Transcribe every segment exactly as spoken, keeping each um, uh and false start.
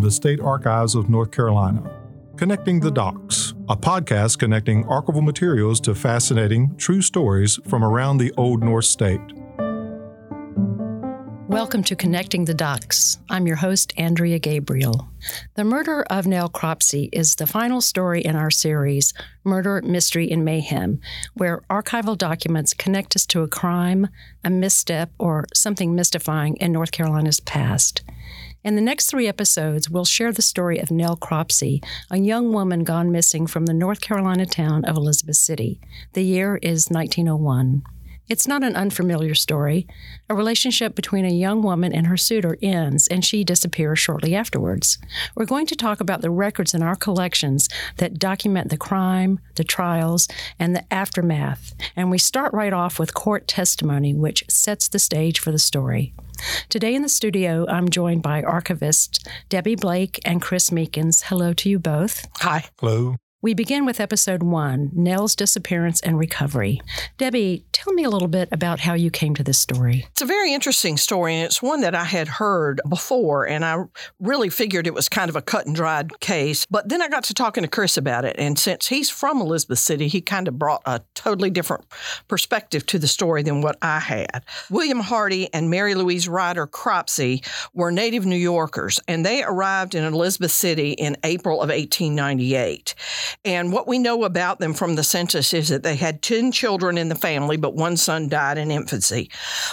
from the State Archives of North Carolina. Connecting the Docs, a podcast connecting archival materials to fascinating, true stories from around the Old North State. Welcome to Connecting the Docs. I'm your host, Andrea Gabriel. The murder of Nell Cropsey is the final story in our series, Murder, Mystery, and Mayhem, where archival documents connect us to a crime, a misstep, or something mystifying in North Carolina's past. In the next three episodes, we'll share the story of Nell Cropsey, a young woman gone missing from the North Carolina town of Elizabeth City. The year is nineteen oh one. It's not an unfamiliar story. A relationship between a young woman and her suitor ends, and she disappears shortly afterwards. We're going to talk about the records in our collections that document the crime, the trials, and the aftermath. And we start right off with court testimony, which sets the stage for the story. Today in the studio, I'm joined by archivists Debbie Blake and Chris Meekins. Hello to you both. Hi. Hello. We begin with episode one, Nell's disappearance and recovery. Debbie, tell me a little bit about how you came to this story. It's a very interesting story, and it's one that I had heard before, and I really figured it was kind of a cut and dried case. But then I got to talking to Chris about it, and since he's from Elizabeth City, he kind of brought a totally different perspective to the story than what I had. William Hardy and Mary Louise Ryder Cropsey were native New Yorkers, and they arrived in Elizabeth City in April of eighteen ninety-eight. And what we know about them from the census is that they had ten children in the family, but one son died in infancy.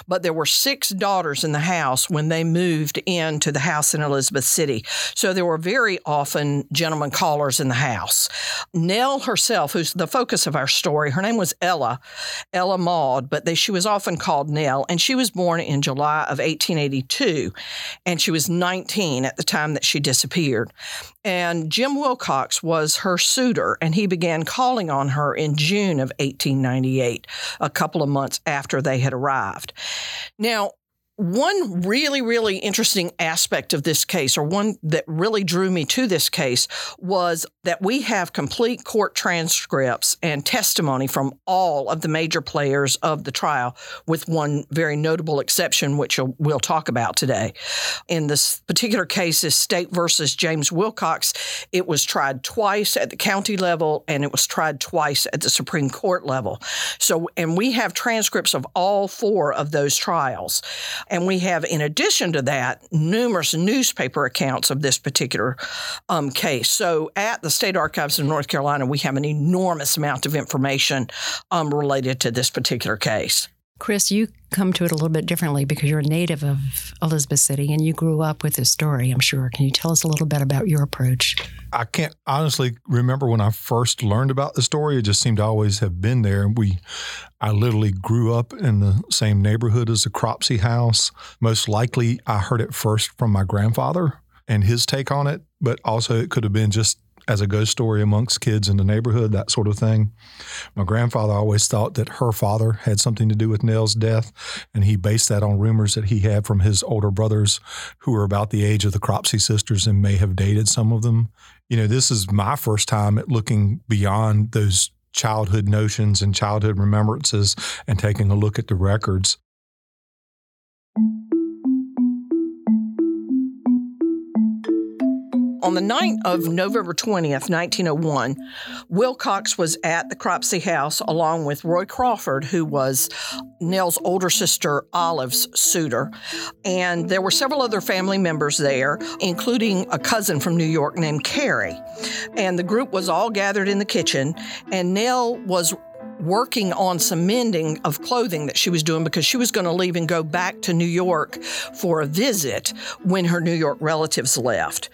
But there were six daughters in the house when they moved into the house in Elizabeth City. So there were very often gentlemen callers in the house. Nell herself, who's the focus of our story, her name was Ella, Ella Maud, but they, she was often called Nell. And she was born in July of eighteen eighty-two, and she was nineteen at the time that she disappeared. And Jim Wilcox was her suitor. And he began calling on her in June of eighteen ninety-eight, a couple of months after they had arrived. Now, one really, really interesting aspect of this case, or one that really drew me to this case, was that we have complete court transcripts and testimony from all of the major players of the trial, with one very notable exception, which we'll talk about today. In this particular case, is State versus James Wilcox. It was tried twice at the county level, and it was tried twice at the Supreme Court level. So, and we have transcripts of all four of those trials. And we have, in addition to that, numerous newspaper accounts of this particular um, case. So at the State Archives of North Carolina, we have an enormous amount of information um, related to this particular case. Chris, you come to it a little bit differently because you're a native of Elizabeth City and you grew up with this story, I'm sure. Can you tell us a little bit about your approach? I can't honestly remember when I first learned about the story. It just seemed to always have been there. And we, I literally grew up in the same neighborhood as the Cropsey house. Most likely I heard it first from my grandfather and his take on it, but also it could have been just as a ghost story amongst kids in the neighborhood, that sort of thing. My grandfather always thought that her father had something to do with Nell's death, and he based that on rumors that he had from his older brothers who were about the age of the Cropsey sisters and may have dated some of them. You know, this is my first time at looking beyond those childhood notions and childhood remembrances and taking a look at the records. On the night of November twentieth, nineteen oh one, Wilcox was at the Cropsey house along with Roy Crawford, who was Nell's older sister Olive's suitor. And there were several other family members there, including a cousin from New York named Carrie. And the group was all gathered in the kitchen, and Nell was working on some mending of clothing that she was doing because she was going to leave and go back to New York for a visit when her New York relatives left.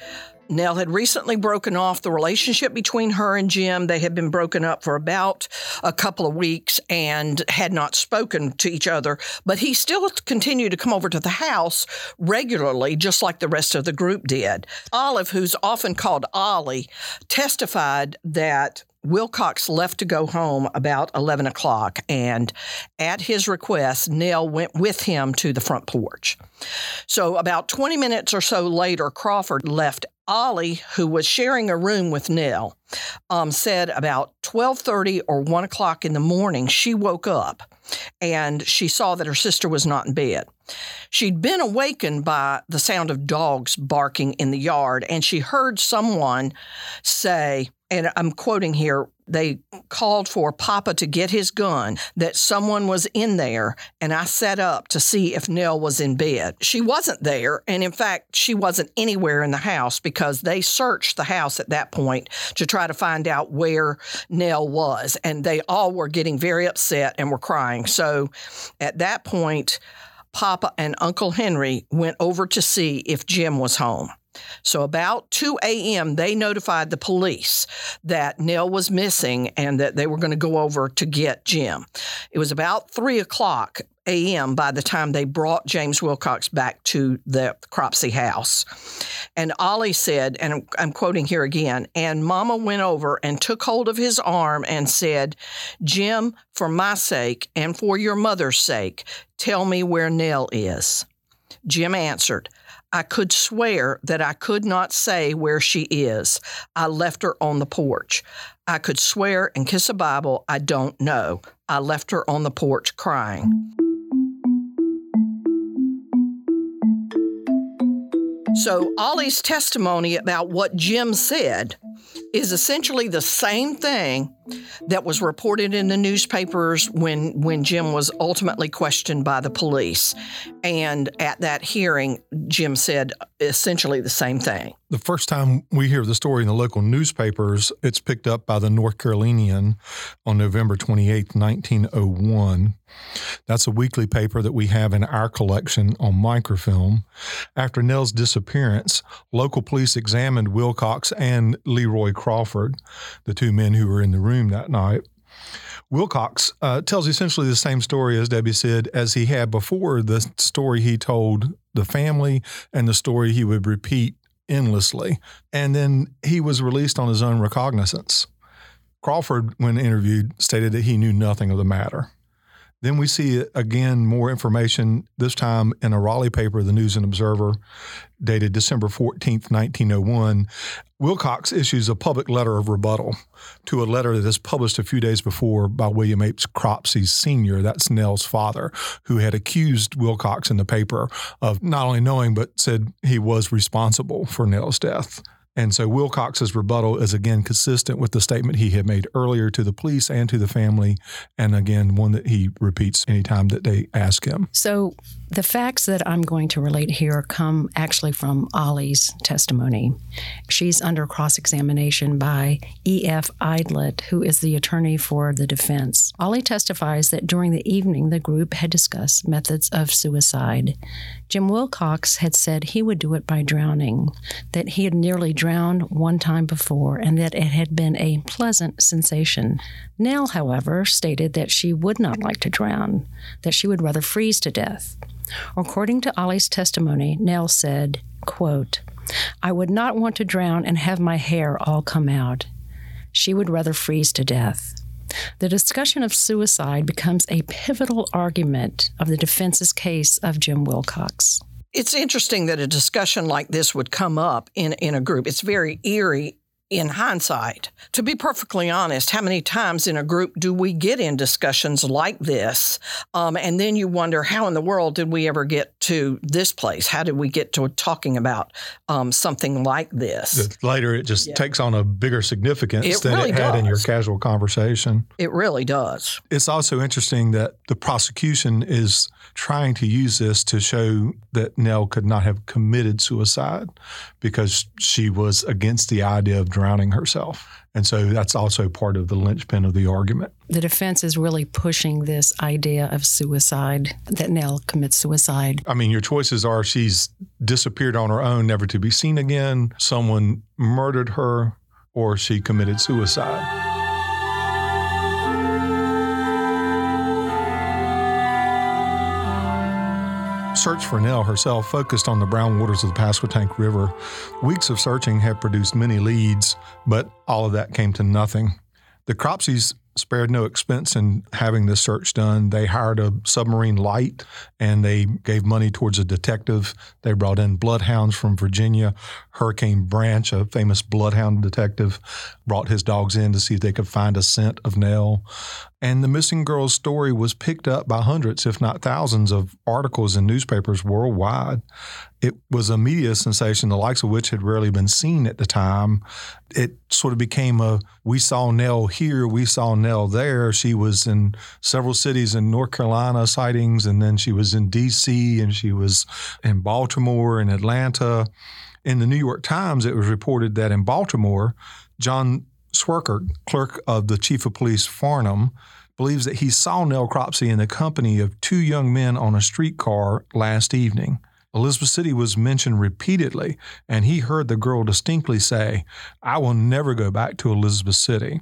Nell had recently broken off the relationship between her and Jim. They had been broken up for about a couple of weeks and had not spoken to each other, but he still continued to come over to the house regularly, just like the rest of the group did. Olive, who's often called Ollie, testified that Wilcox left to go home about eleven o'clock, and at his request, Nell went with him to the front porch. So about twenty minutes or so later, Crawford left Ollie, who was sharing a room with Nell, um, said about twelve thirty or one o'clock in the morning, she woke up and she saw that her sister was not in bed. She'd been awakened by the sound of dogs barking in the yard, and she heard someone say, and I'm quoting here, they called for Papa to get his gun, that someone was in there, and I sat up to see if Nell was in bed. She wasn't there, and in fact, she wasn't anywhere in the house because they searched the house at that point to try to find out where Nell was, and they all were getting very upset and were crying. So at that point, Papa and Uncle Henry went over to see if Jim was home. So about two a.m., they notified the police that Nell was missing and that they were going to go over to get Jim. It was about three o'clock a.m. by the time they brought James Wilcox back to the Cropsey house. And Ollie said, and I'm, I'm quoting here again, and Mama went over and took hold of his arm and said, Jim, for my sake and for your mother's sake, tell me where Nell is. Jim answered, I could swear that I could not say where she is. I left her on the porch. I could swear and kiss a Bible, I don't know. I left her on the porch crying. So Ollie's testimony about what Jim said is essentially the same thing that was reported in the newspapers when when Jim was ultimately questioned by the police. And at that hearing, Jim said essentially the same thing. The first time we hear the story in the local newspapers, it's picked up by the North Carolinian on November twenty-eighth, nineteen oh one. That's a weekly paper that we have in our collection on microfilm. After Nell's disappearance, local police examined Wilcox and Leroy Crawford, the two men who were in the room that night. Wilcox uh, tells essentially the same story, as Debbie said, as he had before, the story he told the family and the story he would repeat endlessly. And then he was released on his own recognizance. Crawford, when interviewed, stated that he knew nothing of the matter. Then we see, again, more information, this time in a Raleigh paper, The News and Observer, dated December fourteenth, nineteen oh one. Wilcox issues a public letter of rebuttal to a letter that is published a few days before by William Apes Cropsey Senior, that's Nell's father, who had accused Wilcox in the paper of not only knowing, but said he was responsible for Nell's death. And so Wilcox's rebuttal is, again, consistent with the statement he had made earlier to the police and to the family, and, again, one that he repeats anytime that they ask him. So the facts that I'm going to relate here come actually from Ollie's testimony. She's under cross-examination by E F. Aydlett, who is the attorney for the defense. Ollie testifies that during the evening, the group had discussed methods of suicide. Jim Wilcox had said he would do it by drowning, that he had nearly drowned drowned one time before, and that it had been a pleasant sensation. Nell, however, stated that she would not like to drown, that she would rather freeze to death. According to Ollie's testimony, Nell said, quote, I would not want to drown and have my hair all come out. She would rather freeze to death. The discussion of suicide becomes a pivotal argument of the defense's case of Jim Wilcox. It's interesting that a discussion like this would come up in, in a group. It's very eerie in hindsight. To be perfectly honest, how many times in a group do we get in discussions like this? Um, and then you wonder, how in the world did we ever get to this place? How did we get to talking about um, something like this? Later, it just yeah. takes on a bigger significance it than really it had does. in your casual conversation. It really does. It's also interesting that the prosecution is trying to use this to show that Nell could not have committed suicide because she was against the idea of drowning herself. And so that's also part of the linchpin of the argument. The defense is really pushing this idea of suicide, that Nell commits suicide. I mean, your choices are she's disappeared on her own, never to be seen again, someone murdered her, or she committed suicide. Search for Nell herself focused on the brown waters of the Pasquotank River. Weeks of searching had produced many leads, but all of that came to nothing. The Cropseys spared no expense in having this search done. They hired a submarine light, and they gave money towards a detective. They brought in bloodhounds from Virginia. Hurricane Branch, a famous bloodhound detective, brought his dogs in to see if they could find a scent of Nell. And the missing girl's story was picked up by hundreds, if not thousands, of articles in newspapers worldwide. It was a media sensation, the likes of which had rarely been seen at the time. It sort of became a, we saw Nell here, we saw Nell there. She was in several cities in North Carolina sightings, and then she was in D C, and she was in Baltimore and Atlanta. In the New York Times, it was reported that in Baltimore, John Swerker, clerk of the Chief of Police Farnham, believes that he saw Nell Cropsey in the company of two young men on a streetcar last evening. Elizabeth City was mentioned repeatedly, and he heard the girl distinctly say, "I will never go back to Elizabeth City."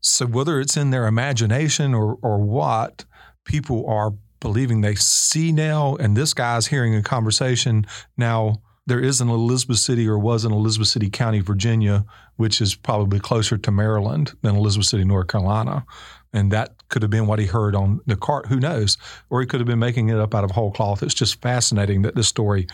So whether it's in their imagination or, or what, people are believing they see Nell, and this guy's hearing a conversation now. There is an Elizabeth City, or was an Elizabeth City County, Virginia, which is probably closer to Maryland than Elizabeth City, North Carolina. And that could have been what he heard on the cart. Who knows? Or he could have been making it up out of whole cloth. It's just fascinating that this story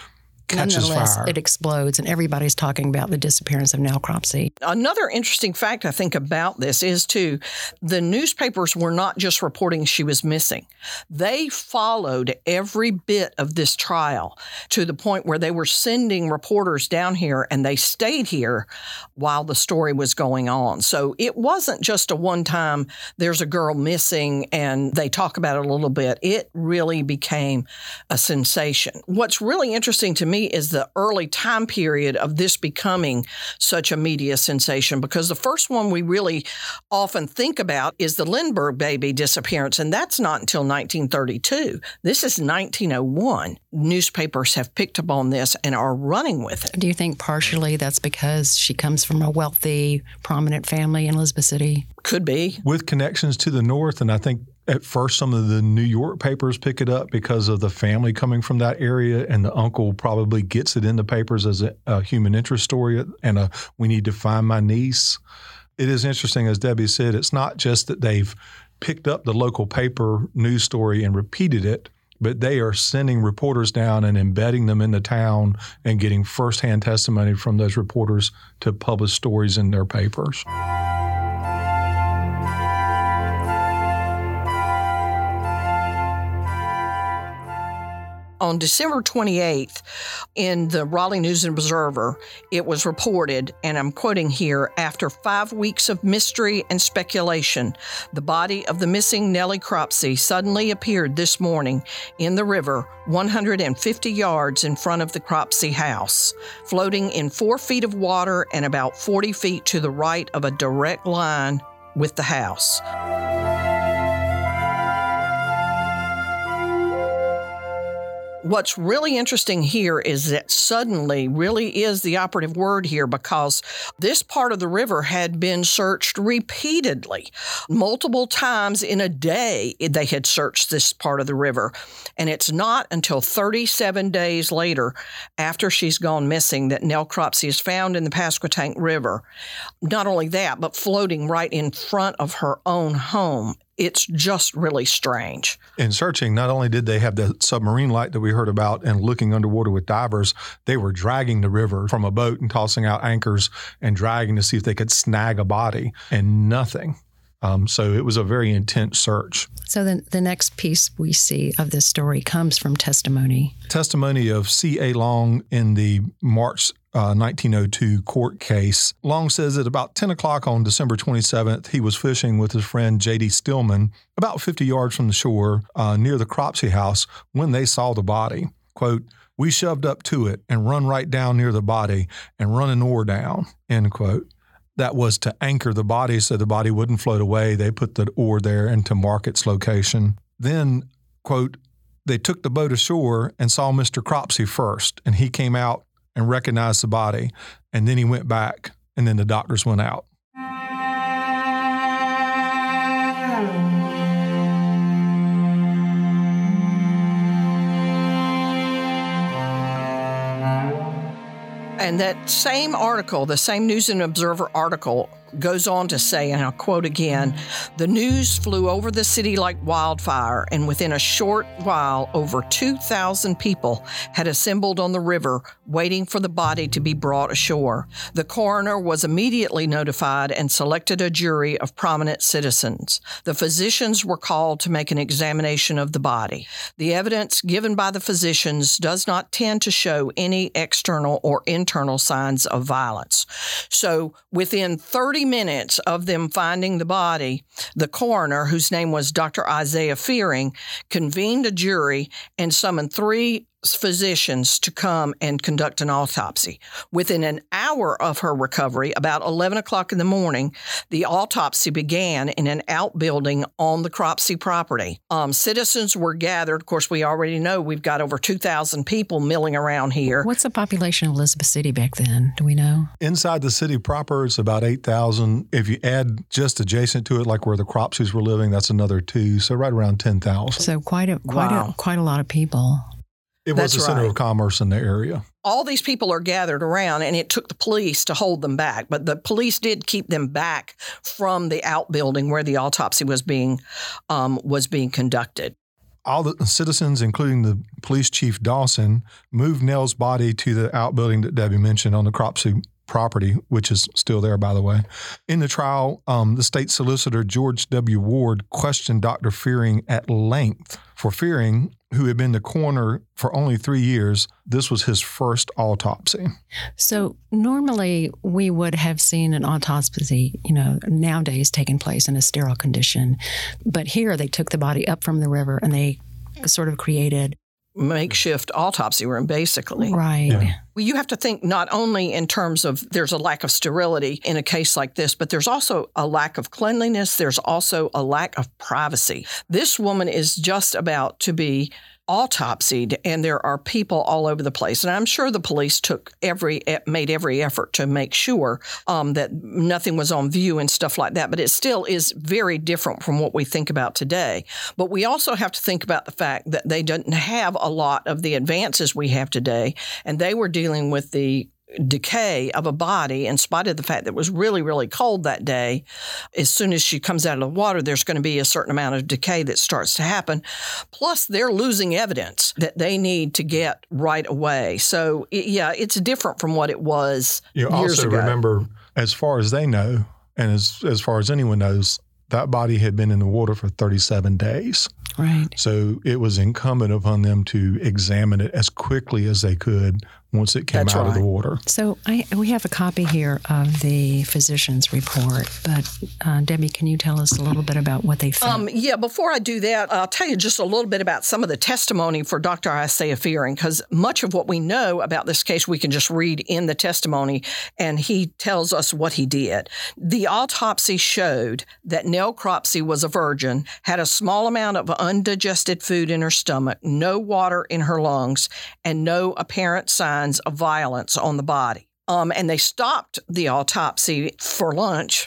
catches fire. It explodes, and everybody's talking about the disappearance of Nell Cropsey. Another interesting fact, I think, about this is, too, the newspapers were not just reporting she was missing. They followed every bit of this trial to the point where they were sending reporters down here, and they stayed here while the story was going on. So it wasn't just a one-time, there's a girl missing, and they talk about it a little bit. It really became a sensation. What's really interesting to me is the early time period of this becoming such a media sensation, because the first one we really often think about is the Lindbergh baby disappearance, and that's not until nineteen thirty-two. This is nineteen oh one. Newspapers have picked up on this and are running with it. Do you think partially that's because she comes from a wealthy, prominent family in Elizabeth City? Could be. With connections to the North, and I think at first, some of the New York papers pick it up because of the family coming from that area, and the uncle probably gets it in the papers as a, a human interest story and a we need to find my niece. It is interesting, as Debbie said, it's not just that they've picked up the local paper news story and repeated it, but they are sending reporters down and embedding them in the town and getting firsthand testimony from those reporters to publish stories in their papers. On December twenty-eighth, in the Raleigh News and Observer, it was reported, and I'm quoting here, "After five weeks of mystery and speculation, the body of the missing Nellie Cropsey suddenly appeared this morning in the river one hundred fifty yards in front of the Cropsey house, floating in four feet of water and about forty feet to the right of a direct line with the house." What's really interesting here is that suddenly really is the operative word here, because this part of the river had been searched repeatedly. Multiple times in a day they had searched this part of the river. And it's not until thirty-seven days later, after she's gone missing, that Nell Cropsey is found in the Pasquotank River. Not only that, but floating right in front of her own home. It's just really strange. In searching, not only did they have the submarine light that we heard about and looking underwater with divers, they were dragging the river from a boat and tossing out anchors and dragging to see if they could snag a body, and nothing. Um, so it was a very intense search. So then the next piece we see of this story comes from testimony. Testimony of C A. Long in the March Uh, nineteen oh two court case. Long says that about ten o'clock on December twenty-seventh, he was fishing with his friend J D. Stillman about fifty yards from the shore uh, near the Cropsey house when they saw the body. Quote, "We shoved up to it and run right down near the body and run an oar down," end quote. That was to anchor the body so the body wouldn't float away. They put the oar there and to mark its location. Then, quote, "They took the boat ashore and saw Mister Cropsey first, and he came out and recognized the body, and then he went back, and then the doctors went out." And that same article, the same News and Observer article, goes on to say, and I'll quote again, "The news flew over the city like wildfire, and within a short while, over two thousand people had assembled on the river waiting for the body to be brought ashore. The coroner was immediately notified and selected a jury of prominent citizens. The physicians were called to make an examination of the body. The evidence given by the physicians does not tend to show any external or internal signs of violence." So within thirty minutes of them finding the body, the coroner, whose name was Doctor Isaiah Fearing, convened a jury and summoned three physicians to come and conduct an autopsy. Within an hour of her recovery, about eleven o'clock in the morning, the autopsy began in an outbuilding on the Cropsey property. Um, citizens were gathered. Of course, we already know we've got over two thousand people milling around here. What's the population of Elizabeth City back then? Do we know? Inside the city proper, it's about eight thousand. If you add just adjacent to it, like where the Cropseys were living, that's another two. So right around ten thousand. So quite a quite wow. a quite a lot of people. It That's was the center right. of commerce in the area. All these people are gathered around, and it took the police to hold them back. But the police did keep them back from the outbuilding where the autopsy was being um, was being conducted. All the citizens, including the police chief Dawson, moved Nell's body to the outbuilding that Debbie mentioned on the Cropsey property, which is still there, by the way. In the trial, um, the state solicitor, George W. Ward, questioned Doctor Fearing at length. For Fearing, who had been the coroner for only three years, this was his first autopsy. So normally we would have seen an autopsy, you know, nowadays taking place in a sterile condition. But here they took the body up from the river and they sort of created makeshift autopsy room, basically. Right. Yeah. Well, you have to think not only in terms of there's a lack of sterility in a case like this, but there's also a lack of cleanliness. There's also a lack of privacy. This woman is just about to be autopsied, and there are people all over the place. And I'm sure the police took every made every effort to make sure um, that nothing was on view and stuff like that. But it still is very different from what we think about today. But we also have to think about the fact that they didn't have a lot of the advances we have today, and they were dealing with the decay of a body, in spite of the fact that it was really, really cold that day. As soon as she comes out of the water, there's going to be a certain amount of decay that starts to happen. Plus, they're losing evidence that they need to get right away. So, yeah, it's different from what it was years ago. You also remember, as far as they know, and as, as far as anyone knows, that body had been in the water for thirty-seven days. Right. So it was incumbent upon them to examine it as quickly as they could once it came That's out right. of the water. So I, we have a copy here of the physician's report, but uh, Debbie, can you tell us a little bit about what they found? Um, yeah, before I do that, I'll tell you just a little bit about some of the testimony for Doctor Isaiah Fearing, because much of what we know about this case we can just read in the testimony, and he tells us what he did. The autopsy showed that Nell Cropsey was a virgin, had a small amount of undigested food in her stomach, no water in her lungs, and no apparent sign of violence on the body. Um, and they stopped the autopsy for lunch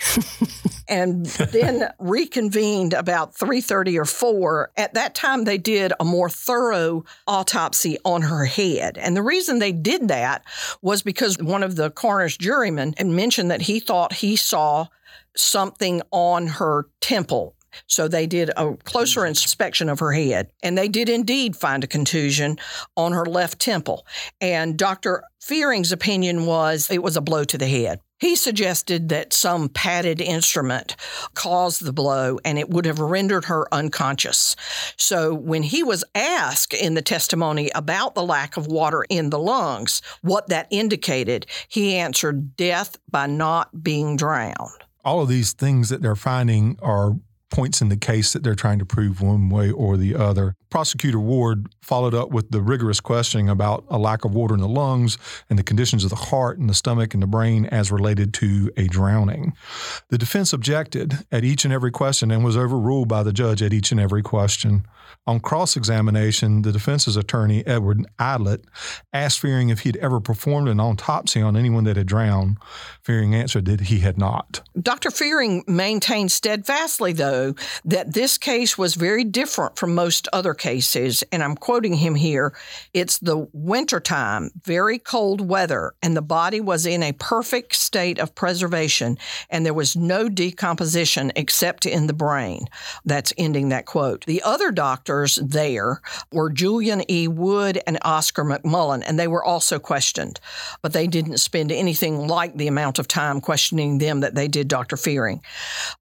and then reconvened about three thirty or four. At that time, they did a more thorough autopsy on her head. And the reason they did that was because one of the coroner's jurymen had mentioned that he thought he saw something on her temple. So they did a closer inspection of her head, and they did indeed find a contusion on her left temple. And Doctor Fearing's opinion was it was a blow to the head. He suggested that some padded instrument caused the blow, and it would have rendered her unconscious. So when he was asked in the testimony about the lack of water in the lungs, what that indicated, he answered death by not being drowned. All of these things that they're finding are points in the case that they're trying to prove one way or the other. Prosecutor Ward followed up with the rigorous questioning about a lack of water in the lungs and the conditions of the heart and the stomach and the brain as related to a drowning. The defense objected at each and every question and was overruled by the judge at each and every question. On cross-examination, the defense's attorney, Edward Aydlett, asked Fearing if he'd ever performed an autopsy on anyone that had drowned. Fearing answered that he had not. Doctor Fearing maintained steadfastly, though, also that this case was very different from most other cases, and I'm quoting him here. It's the wintertime, very cold weather, and the body was in a perfect state of preservation, and there was no decomposition except in the brain. That's ending that quote. The other doctors there were Julian E. Wood and Oscar McMullen, and they were also questioned, but they didn't spend anything like the amount of time questioning them that they did Doctor Fearing.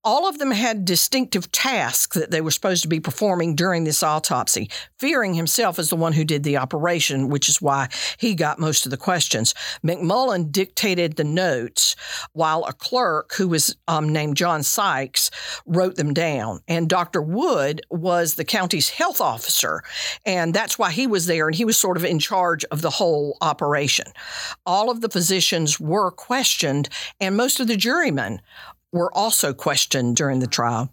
All of them had distinctive tasks that they were supposed to be performing during this autopsy. Fearing himself is the one who did the operation, which is why he got most of the questions. McMullen dictated the notes, while a clerk who was um, named John Sykes wrote them down. And Doctor Wood was the county's health officer, and that's why he was there, and he was sort of in charge of the whole operation. All of the physicians were questioned, and most of the jurymen were also questioned during the trial.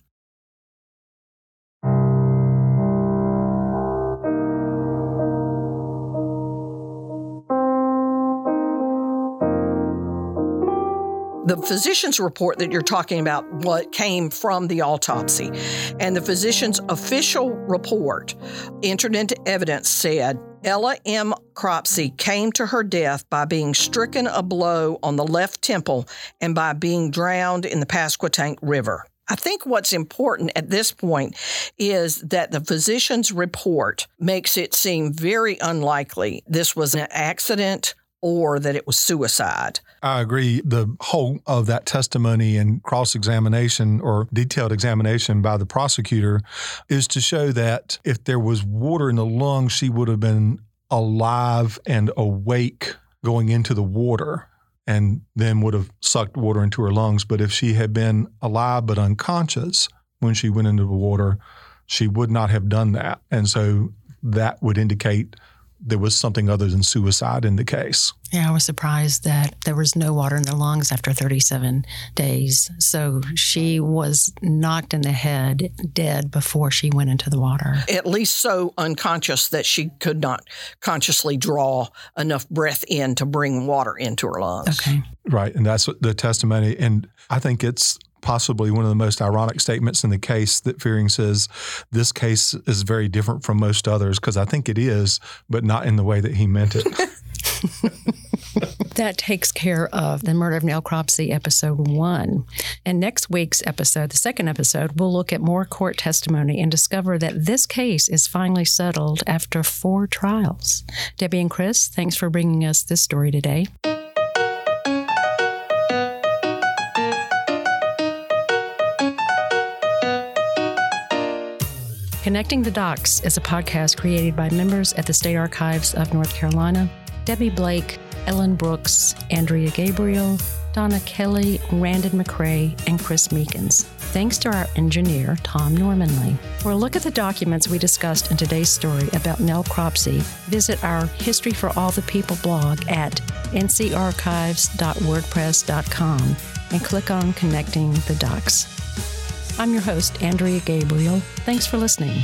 The physician's report that you're talking about, what came from the autopsy, and the physician's official report entered into evidence said, Ella M. Cropsey came to her death by being stricken a blow on the left temple and by being drowned in the Pasquotank River. I think what's important at this point is that the physician's report makes it seem very unlikely this was an accident or that it was suicide. I agree. The whole of that testimony and cross-examination or detailed examination by the prosecutor is to show that if there was water in the lungs, she would have been alive and awake going into the water and then would have sucked water into her lungs. But if she had been alive but unconscious when she went into the water, she would not have done that. And so that would indicate there was something other than suicide in the case. Yeah, I was surprised that there was no water in the lungs after thirty-seven days. So she was knocked in the head dead before she went into the water. At least so unconscious that she could not consciously draw enough breath in to bring water into her lungs. Okay. Right. And that's the testimony. And I think it's possibly one of the most ironic statements in the case that Fearing says this case is very different from most others, because I think it is, but not in the way that he meant it. That takes care of the Murder of Nell Cropsey, episode one. And next week's episode, the second episode, we'll look at more court testimony and discover that this case is finally settled after four trials. Debbie and Chris, thanks for bringing us this story today. Connecting the Docs is a podcast created by members at the State Archives of North Carolina, Debbie Blake, Ellen Brooks, Andrea Gabriel, Donna Kelly, Randon McRae, and Chris Meekins. Thanks to our engineer, Tom Normanly. For a look at the documents we discussed in today's story about Nell Cropsey, visit our History for All the People blog at n c archives dot wordpress dot com and click on Connecting the Docs. I'm your host, Andrea Gabriel. Thanks for listening.